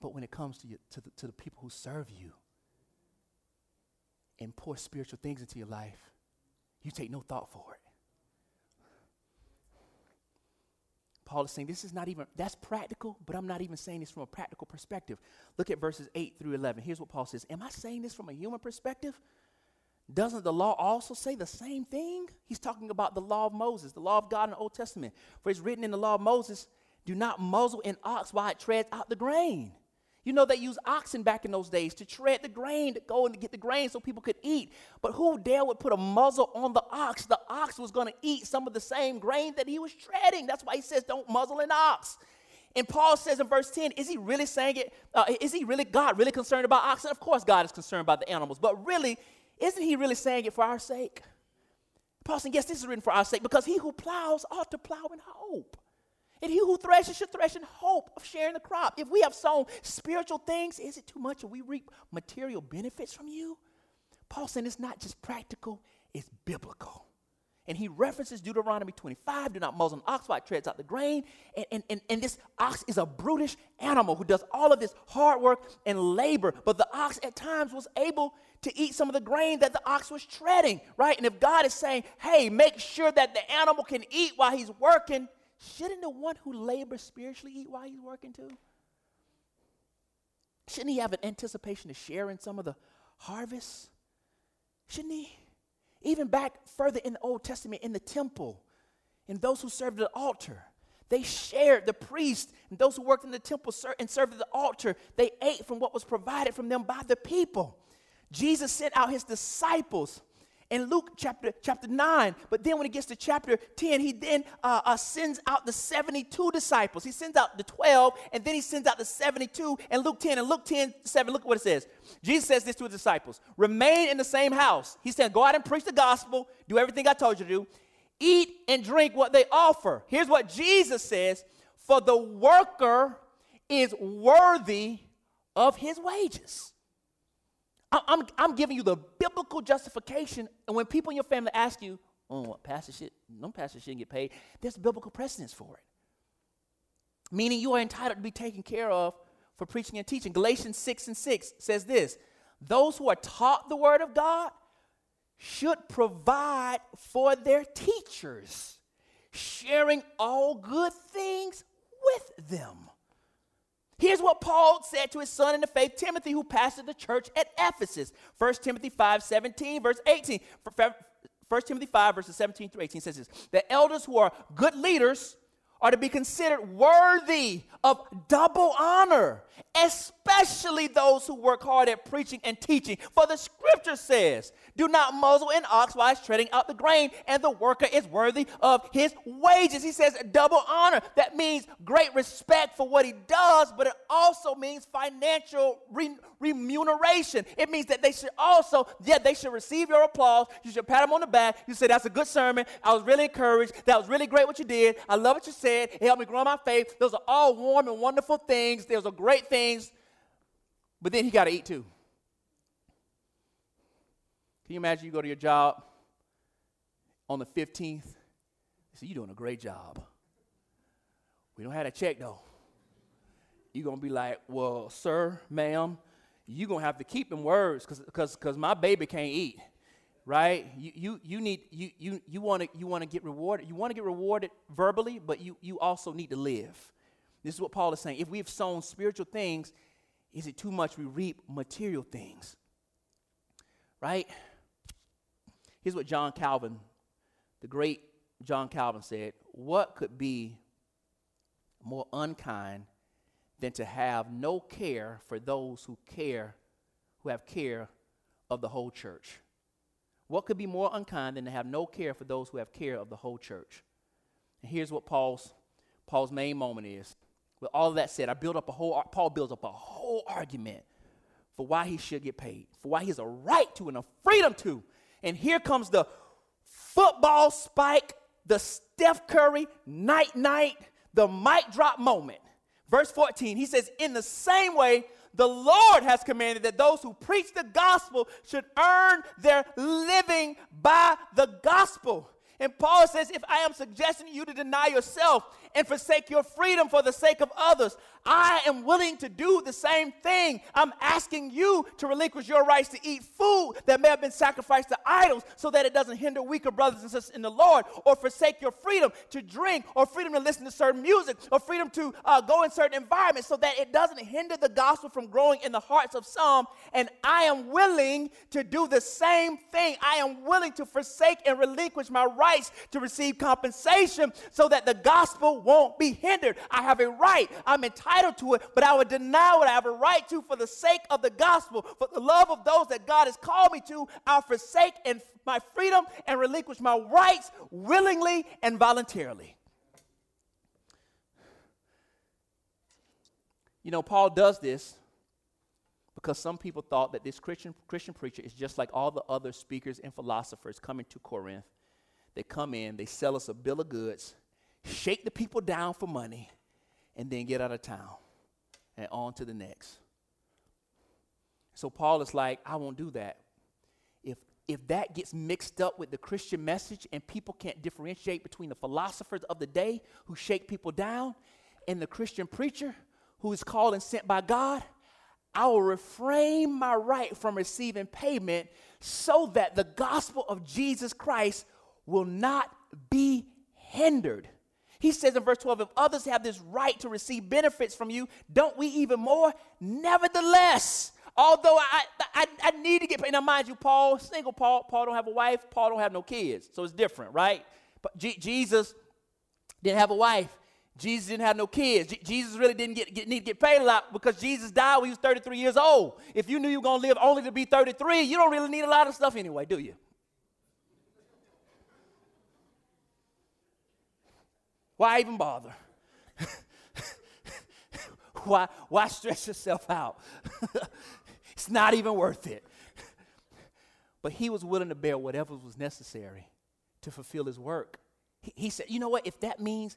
But when it comes to you, to the people who serve you and pour spiritual things into your life, you take no thought for it. Paul is saying this is not even, that's practical, but I'm not even saying this from a practical perspective. Look at verses 8 through 11. Here's what Paul says. Am I saying this from a human perspective? Doesn't the law also say the same thing? He's talking about the law of Moses, the law of God in the Old Testament. For it's written in the law of Moses, do not muzzle an ox while it treads out the grain. You know, they used oxen back in those days to tread the grain, to go and get the grain so people could eat. But who dare would put a muzzle on the ox? The ox was going to eat some of the same grain that he was treading. That's why he says don't muzzle an ox. And Paul says in verse 10, is he really saying it? Is God really concerned about oxen? Of course God is concerned about the animals. But really, isn't he really saying it for our sake? Paul says, yes, this is written for our sake, because he who plows ought to plow in hope. And he who threshes should thresh in hope of sharing the crop. If we have sown spiritual things, is it too much if we reap material benefits from you? Paul said it's not just practical, it's biblical. And he references Deuteronomy 25, do not muzzle an ox while it treads out the grain. And this ox is a brutish animal who does all of this hard work and labor. But the ox at times was able to eat some of the grain that the ox was treading, right? And if God is saying, hey, make sure that the animal can eat while he's working, shouldn't the one who labors spiritually eat while he's working too? Shouldn't he have an anticipation to share in some of the harvest? Shouldn't he? Even back further in the Old Testament, in the temple, in those who served at the altar, they shared, the priests and those who worked in the temple and served at the altar, they ate from what was provided from them by the people. Jesus sent out his disciples in Luke chapter 9, but then when it gets to chapter 10, he then sends out the 72 disciples. He sends out the 12, and then he sends out the 72 in Luke 10. And Luke 10:7, look at what it says. Jesus says this to his disciples, remain in the same house. He said, go out and preach the gospel, do everything I told you to do, eat and drink what they offer. Here's what Jesus says, for the worker is worthy of his wages. I'm giving you the biblical justification, and when people in your family ask you, oh, what pastor shit? No pastor shouldn't get paid. There's biblical precedence for it, meaning you are entitled to be taken care of for preaching and teaching. Galatians 6:6 says this, those who are taught the word of God should provide for their teachers, sharing all good things with them. Here's what Paul said to his son in the faith, Timothy, who pastored the church at Ephesus. 1 Timothy 5, verses 17 through 18 says this. The elders who are good leaders are to be considered worthy of double honor, especially those who work hard at preaching and teaching. For the scripture says, do not muzzle an ox while it's treading out the grain, and the worker is worthy of his wages. He says double honor. That means great respect for what he does, but it also means financial remuneration. It means that they should also, they should receive your applause. You should pat them on the back. You say, that's a good sermon. I was really encouraged. That was really great what you did. I love what you said. It helped me grow my faith. Those are all warm and wonderful things. Those are great things. But then he got to eat too. Can you imagine you go to your job on the 15th? They say, you're doing a great job. We don't have that check, though. You're going to be like, well, sir, ma'am, you're going to have to keep them words because my baby can't eat, right? You want to get rewarded. You want to get rewarded verbally, but you also need to live. This is what Paul is saying. If we've sown spiritual things, is it too much we reap material things, right? Here's what John Calvin, the great John Calvin, said. What could be more unkind than to have no care for those who have care of the whole church? What could be more unkind than to have no care for those who have care of the whole church? And here's what Paul's main moment is. With all of that said, Paul builds up a whole argument for why he should get paid, for why he has a right to and a freedom to. And here comes the football spike, the Steph Curry night, the mic drop moment. Verse 14, he says, in the same way, the Lord has commanded that those who preach the gospel should earn their living by the gospel. And Paul says, if I am suggesting you to deny yourself and forsake your freedom for the sake of others, I am willing to do the same thing. I'm asking you to relinquish your rights to eat food that may have been sacrificed to idols so that it doesn't hinder weaker brothers and sisters in the Lord, or forsake your freedom to drink, or freedom to listen to certain music, or freedom to go in certain environments so that it doesn't hinder the gospel from growing in the hearts of some. And I am willing to do the same thing. I am willing to forsake and relinquish my rights to receive compensation so that the gospel won't be hindered. I have a right. I'm entitled to it, but I would deny what I have a right to for the sake of the gospel, for the love of those that God has called me to. I'll forsake my freedom and relinquish my rights willingly and voluntarily. You know, Paul does this because some people thought that this Christian preacher is just like all the other speakers and philosophers coming to Corinth. They come in, they sell us a bill of goods, shake the people down for money, and then get out of town and on to the next. So Paul is like, I won't do that. If that gets mixed up with the Christian message and people can't differentiate between the philosophers of the day who shake people down and the Christian preacher who is called and sent by God, I will refrain my right from receiving payment so that the gospel of Jesus Christ will not be hindered. He says in verse 12, if others have this right to receive benefits from you, don't we even more? Nevertheless, although I need to get paid. Now, mind you, Paul, single Paul. Paul don't have a wife. Paul don't have no kids. So it's different, right? But Jesus didn't have a wife. Jesus didn't have no kids. Jesus really didn't need to get paid a lot because Jesus died when he was 33 years old. If you knew you were going to live only to be 33, you don't really need a lot of stuff anyway, do you? Why even bother? Why stress yourself out? It's not even worth it. But he was willing to bear whatever was necessary to fulfill his work. He said, you know what, if that means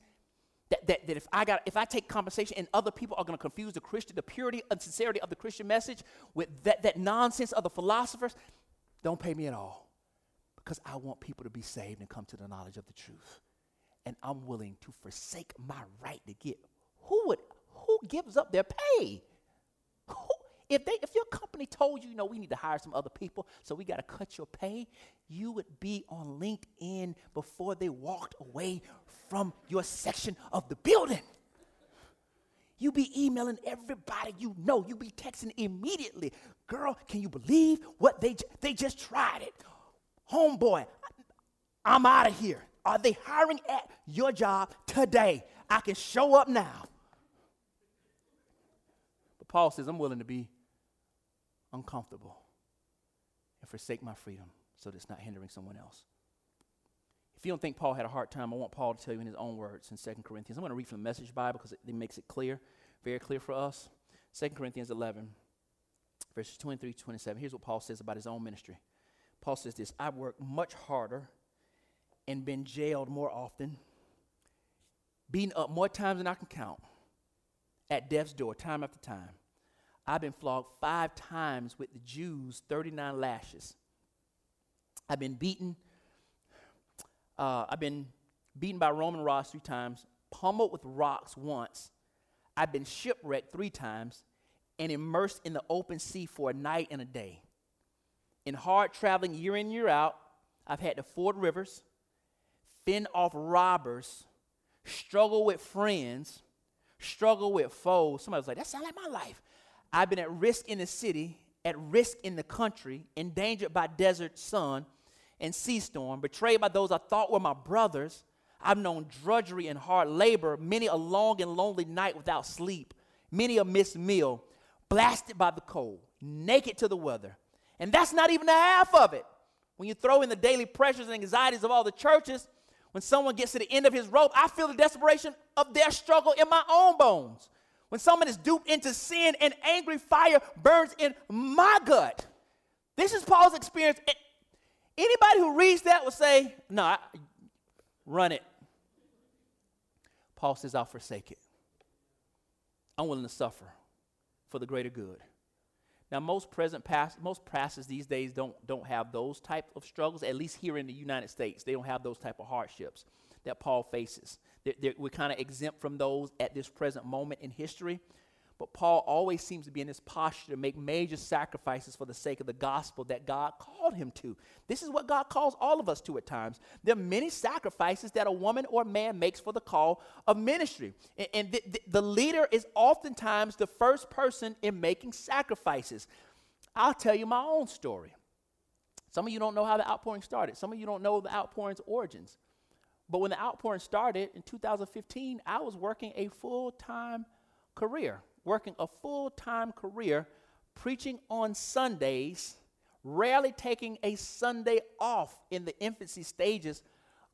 that if I take compensation and other people are going to confuse the purity and sincerity of the Christian message with that nonsense of the philosophers, don't pay me at all, because I want people to be saved and come to the knowledge of the truth. And I'm willing to forsake my right to get. Who gives up their pay? If your company told you, we need to hire some other people, so we got to cut your pay, you would be on LinkedIn before they walked away from your section of the building. You be emailing everybody you know. You be texting immediately. Girl, can you believe what they just tried it? Homeboy, I'm out of here. Are they hiring at your job today? I can show up now. But Paul says, I'm willing to be uncomfortable and forsake my freedom so that it's not hindering someone else. If you don't think Paul had a hard time, I want Paul to tell you in his own words in 2 Corinthians. I'm going to read from the Message Bible because it makes it clear, very clear for us. 2 Corinthians 11, verses 23 to 27. Here's what Paul says about his own ministry. Paul says this, I've worked much harder and been jailed more often, beaten up more times than I can count, at death's door, time after time. I've been flogged 5 times with the Jews, 39 lashes. I've been beaten. I've been beaten by Roman rods 3 times, pummeled with rocks once. I've been shipwrecked 3 times and immersed in the open sea for a night and a day. In hard traveling year in, year out, I've had to ford rivers, fend off robbers, struggle with friends, struggle with foes. Somebody was like, that sounds like my life. I've been at risk in the city, at risk in the country, endangered by desert sun and sea storm, betrayed by those I thought were my brothers. I've known drudgery and hard labor, many a long and lonely night without sleep, many a missed meal, blasted by the cold, naked to the weather. And that's not even the half of it. When you throw in the daily pressures and anxieties of all the churches, when someone gets to the end of his rope, I feel the desperation of their struggle in my own bones. When someone is duped into sin, an angry fire burns in my gut. This is Paul's experience. Anybody who reads that will say, no, run it. Paul says, I'll forsake it. I'm willing to suffer for the greater good. Now, most pastors these days don't have those type of struggles, at least here in the United States. They don't have those type of hardships that Paul faces. We're kind of exempt from those at this present moment in history. But Paul always seems to be in this posture to make major sacrifices for the sake of the gospel that God called him to. This is what God calls all of us to at times. There are many sacrifices that a woman or man makes for the call of ministry. And the leader is oftentimes the first person in making sacrifices. I'll tell you my own story. Some of you don't know how the outpouring started. Some of you don't know the outpouring's origins. But when the outpouring started in 2015, I was working a full-time career. Working a full-time career, preaching on Sundays, rarely taking a Sunday off in the infancy stages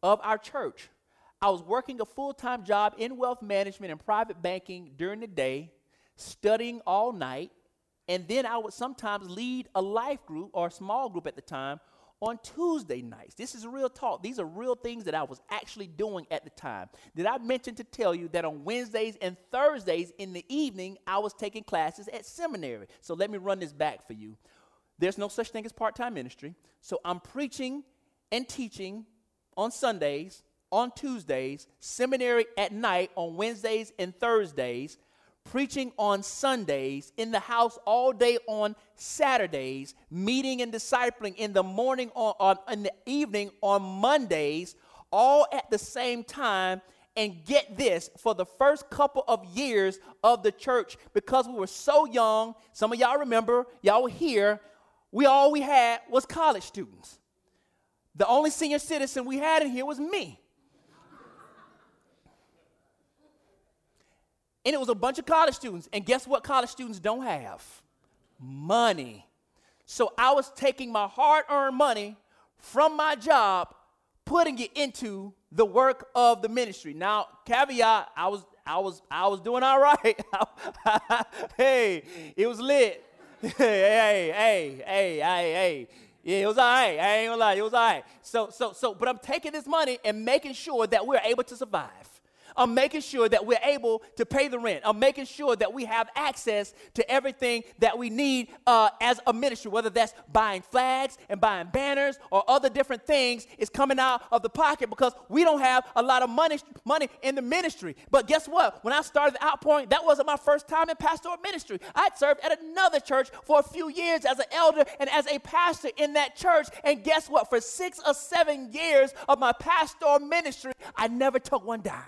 of our church. I was working a full-time job in wealth management and private banking during the day, studying all night, and then I would sometimes lead a life group or a small group at the time on Tuesday nights. This is real talk. These are real things that I was actually doing at the time. Did I mention to tell you that on Wednesdays and Thursdays in the evening, I was taking classes at seminary? So let me run this back for you. There's no such thing as part-time ministry. So I'm preaching and teaching on Sundays, on Tuesdays, seminary at night on Wednesdays and Thursdays, preaching on Sundays, in the house all day on Saturdays, meeting and discipling in the morning or in the evening on Mondays, all at the same time. And get this, for the first couple of years of the church, because we were so young, some of y'all remember, y'all were here, all we had was college students. The only senior citizen we had in here was me. And it was a bunch of college students. And guess what college students don't have? Money. So I was taking my hard-earned money from my job, putting it into the work of the ministry. Now, caveat, I was doing all right. Hey, it was lit. Hey. Yeah, it was all right. I ain't gonna lie, it was all right. But I'm taking this money and making sure that we're able to survive. I'm making sure that we're able to pay the rent. I'm making sure that we have access to everything that we need as a ministry, whether that's buying flags and buying banners or other different things is coming out of the pocket because we don't have a lot of money in the ministry. But guess what? When I started the outpouring, that wasn't my first time in pastoral ministry. I'd served at another church for a few years as an elder and as a pastor in that church. And guess what? For 6 or 7 years of my pastoral ministry, I never took one dime.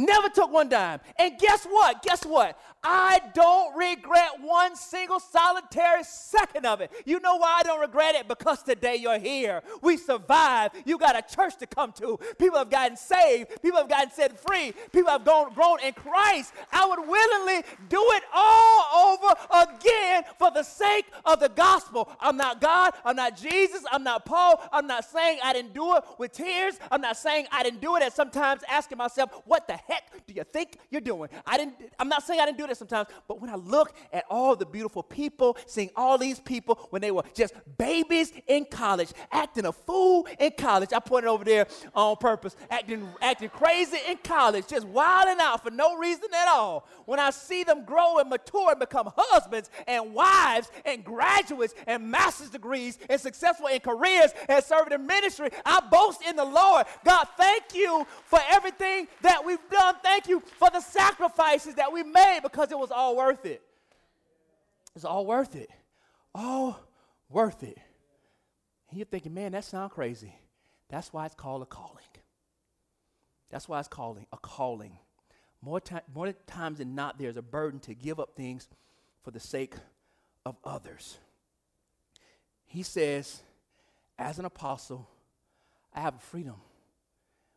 Never took one dime. And guess what? Guess what? I don't regret one single solitary second of it. You know why I don't regret it? Because today you're here. We survived. You got a church to come to. People have gotten saved. People have gotten set free. People have grown in Christ. I would willingly do it all over again for the sake of the gospel. I'm not God. I'm not Jesus. I'm not Paul. I'm not saying I didn't do it with tears. I'm not saying I didn't do it and sometimes asking myself, what the heck do you think you're doing? I'm not saying I didn't do this sometimes, but when I look at all the beautiful people, seeing all these people when they were just babies in college, acting a fool in college. I pointed over there on purpose, acting crazy in college, just wilding out for no reason at all. When I see them grow and mature and become husbands and wives and graduates and master's degrees and successful in careers and serving in ministry, I boast in the Lord. God, thank you for everything that we've done. Thank you for the sacrifices that we made, because it was all worth it. It's all worth it. All worth it. And you're thinking, man, that sounds crazy. That's why it's called a calling. That's why it's calling a calling. More times than not, there's a burden to give up things for the sake of others. He says, as an apostle, I have a freedom,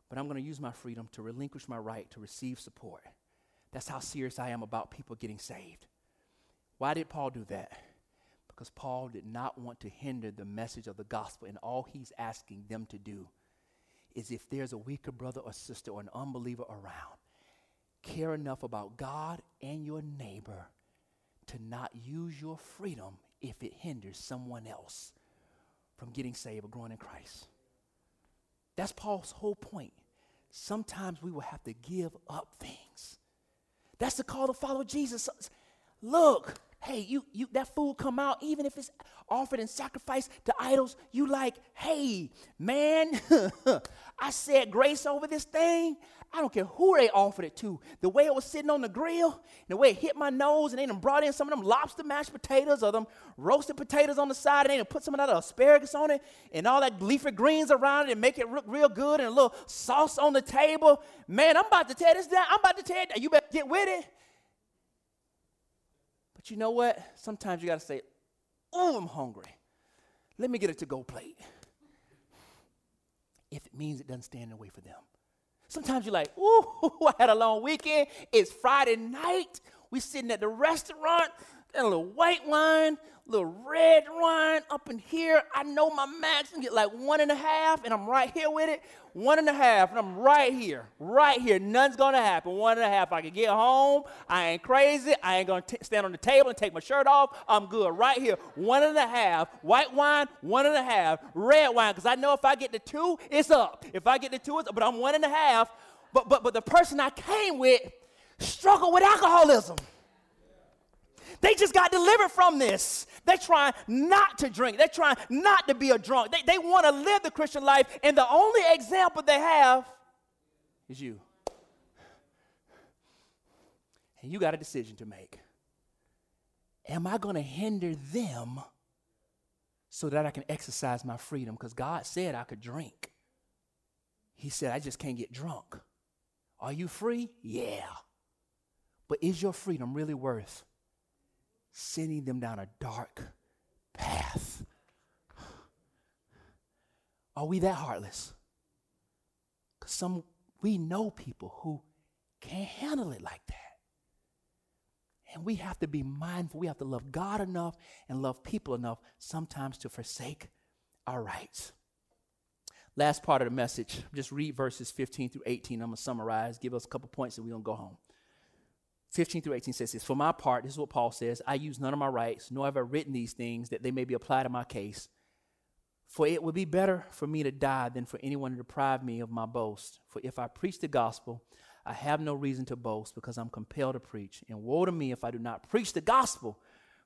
but I'm going to use my freedom to relinquish my right to receive support. That's how serious I am about people getting saved. Why did Paul do that? Because Paul did not want to hinder the message of the gospel, and all he's asking them to do is, if there's a weaker brother or sister or an unbeliever around, care enough about God and your neighbor to not use your freedom if it hinders someone else from getting saved or growing in Christ. That's Paul's whole point. Sometimes we will have to give up things. That's the call to follow Jesus. Look, hey, you that food come out, even if it's offered and sacrificed to idols, you like, hey, man, I said grace over this thing. I don't care who they offered it to. The way it was sitting on the grill, and the way it hit my nose, and they done brought in some of them lobster mashed potatoes or them roasted potatoes on the side, and they done put some of that asparagus on it and all that leafy greens around it and make it look real good, and a little sauce on the table. Man, I'm about to tear this down. I'm about to tear it down. You better get with it. But you know what? Sometimes you got to say, oh, I'm hungry. Let me get a to-go plate. If it means it doesn't stand in the way for them. Sometimes you're like, ooh, I had a long weekend. It's Friday night. We're sitting at the restaurant. Got a little white wine, a little red wine up in here. I know my max can get like 1.5, and I'm right here with it. 1.5, and I'm right here, right here. Nothing's going to happen. 1.5, I can get home. I ain't crazy. I ain't going to stand on the table and take my shirt off. I'm good right here. 1.5, white wine, 1.5, red wine, because I know if I get to 2, it's up. If I get to 2, it's up, but I'm 1.5. But the person I came with struggled with alcoholism. They just got delivered from this. They're trying not to drink. They're trying not to be a drunk. They want to live the Christian life, and the only example they have is you. And you got a decision to make. Am I going to hinder them so that I can exercise my freedom? Because God said I could drink. He said I just can't get drunk. Are you free? Yeah. But is your freedom really worth sending them down a dark path? Are we that heartless? Because we know people who can't handle it like that. And we have to be mindful. We have to love God enough and love people enough sometimes to forsake our rights. Last part of the message, just read verses 15 through 18. I'm going to summarize, give us a couple points, and we're going to go home. 15 through 18 says this, for my part, this is what Paul says, I use none of my rights, nor have I written these things that they may be applied to my case. For it would be better for me to die than for anyone to deprive me of my boast. For if I preach the gospel, I have no reason to boast, because I'm compelled to preach. And woe to me if I do not preach the gospel.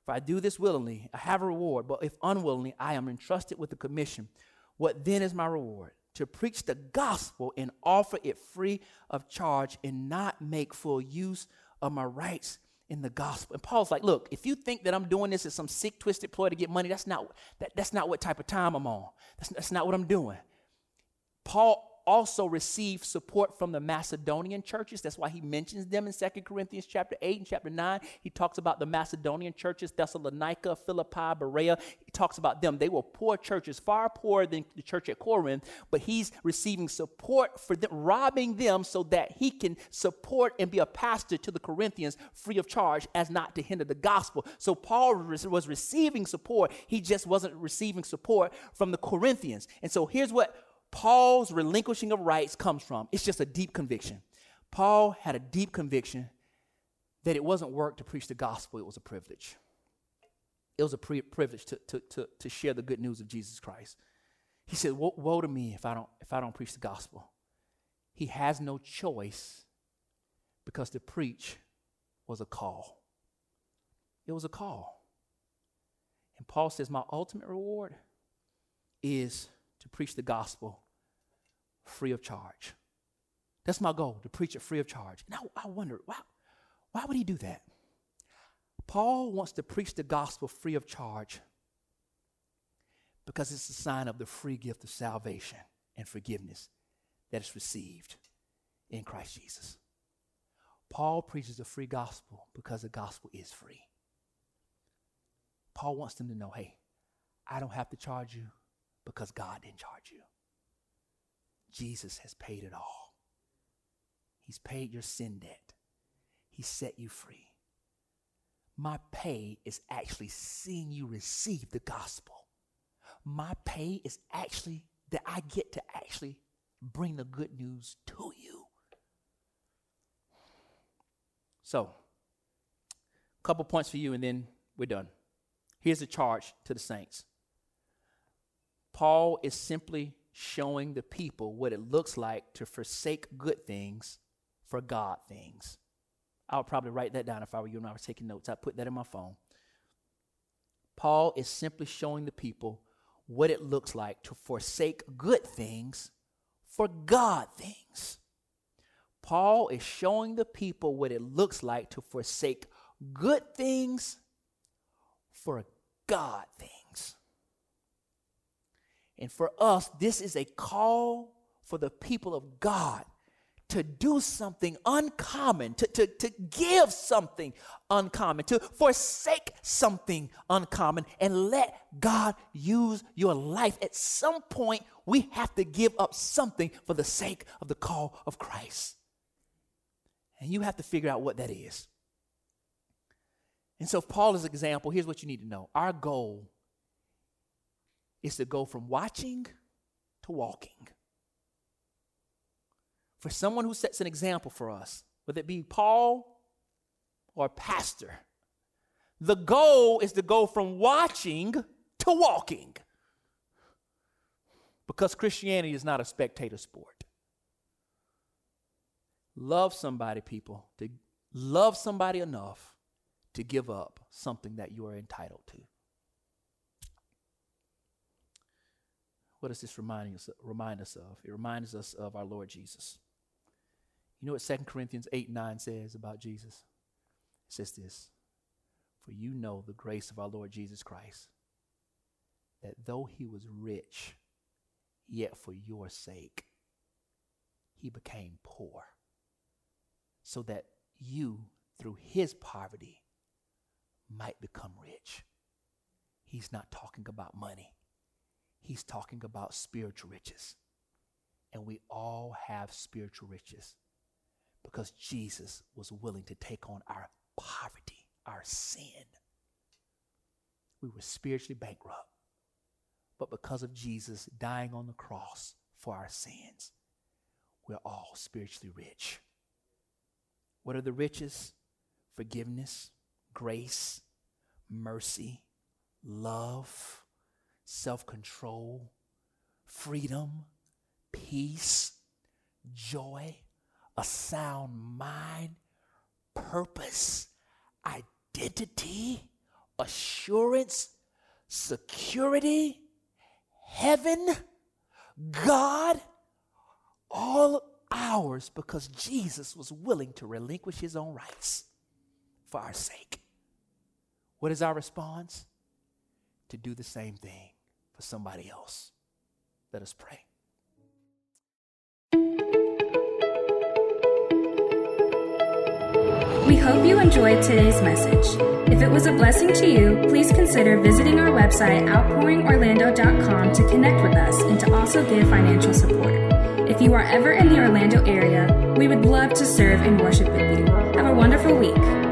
For I do this willingly, I have a reward, but if unwillingly, I am entrusted with the commission. What then is my reward? To preach the gospel and offer it free of charge, and not make full use of my rights in the gospel. And Paul's like, look, if you think that I'm doing this as some sick, twisted ploy to get money, that's not what type of time I'm on. That's not what I'm doing. Paul also received support from the Macedonian churches. That's why he mentions them in 2 Corinthians chapter 8 and chapter 9. He talks about the Macedonian churches, Thessalonica, Philippi, Berea. He talks about them. They were poor churches, far poorer than the church at Corinth, but he's receiving support for them, robbing them so that he can support and be a pastor to the Corinthians free of charge as not to hinder the gospel. So Paul was receiving support. He just wasn't receiving support from the Corinthians. And so here's what Paul's relinquishing of rights comes from. It's just a deep conviction. Paul had a deep conviction that it wasn't work to preach the gospel. It was a privilege. It was a privilege to share the good news of Jesus Christ. He said, woe to me if I don't preach the gospel. He has no choice because to preach was a call. It was a call. And Paul says, my ultimate reward is to preach the gospel free of charge. That's my goal, to preach it free of charge. And I wonder, why would he do that? Paul wants to preach the gospel free of charge because it's a sign of the free gift of salvation and forgiveness that is received in Christ Jesus. Paul preaches the free gospel because the gospel is free. Paul wants them to know, hey, I don't have to charge you because God didn't charge you. Jesus has paid it all. He's paid your sin debt. He set you free. My pay is actually seeing you receive the gospel. My pay is actually that I get to actually bring the good news to you. So, a couple points for you and then we're done. Here's the charge to the saints. Paul is simply showing the people what it looks like to forsake good things for God things. I would probably write that down if I were you and I were taking notes. I put that in my phone. Paul is simply showing the people what it looks like to forsake good things for God things. Paul is showing the people what it looks like to forsake good things for God things. And for us, this is a call for the people of God to do something uncommon, to give something uncommon, to forsake something uncommon, and let God use your life. At some point, we have to give up something for the sake of the call of Christ. And you have to figure out what that is. And so Paul is an example. Here's what you need to know. Our goal is to go from watching to walking. For someone who sets an example for us, whether it be Paul or pastor, the goal is to go from watching to walking. Because Christianity is not a spectator sport. Love somebody, people, to love somebody enough to give up something that you are entitled to. What does this remind us of? It reminds us of our Lord Jesus. You know what 2 Corinthians 8:9 says about Jesus? It says this, for you know the grace of our Lord Jesus Christ, that though he was rich, yet for your sake he became poor, so that you, through his poverty, might become rich. He's not talking about money. He's talking about spiritual riches. And we all have spiritual riches because Jesus was willing to take on our poverty, our sin. We were spiritually bankrupt, but because of Jesus dying on the cross for our sins, we're all spiritually rich. What are the riches? Forgiveness, grace, mercy, love, self-control, freedom, peace, joy, a sound mind, purpose, identity, assurance, security, heaven, God, all ours because Jesus was willing to relinquish his own rights for our sake. What is our response? To do the same thing for somebody else. Let us pray. We hope you enjoyed today's message. If it was a blessing to you, please consider visiting our website, outpouringorlando.com, to connect with us and to also give financial support. If you are ever in the Orlando area, we would love to serve and worship with you. Have a wonderful week.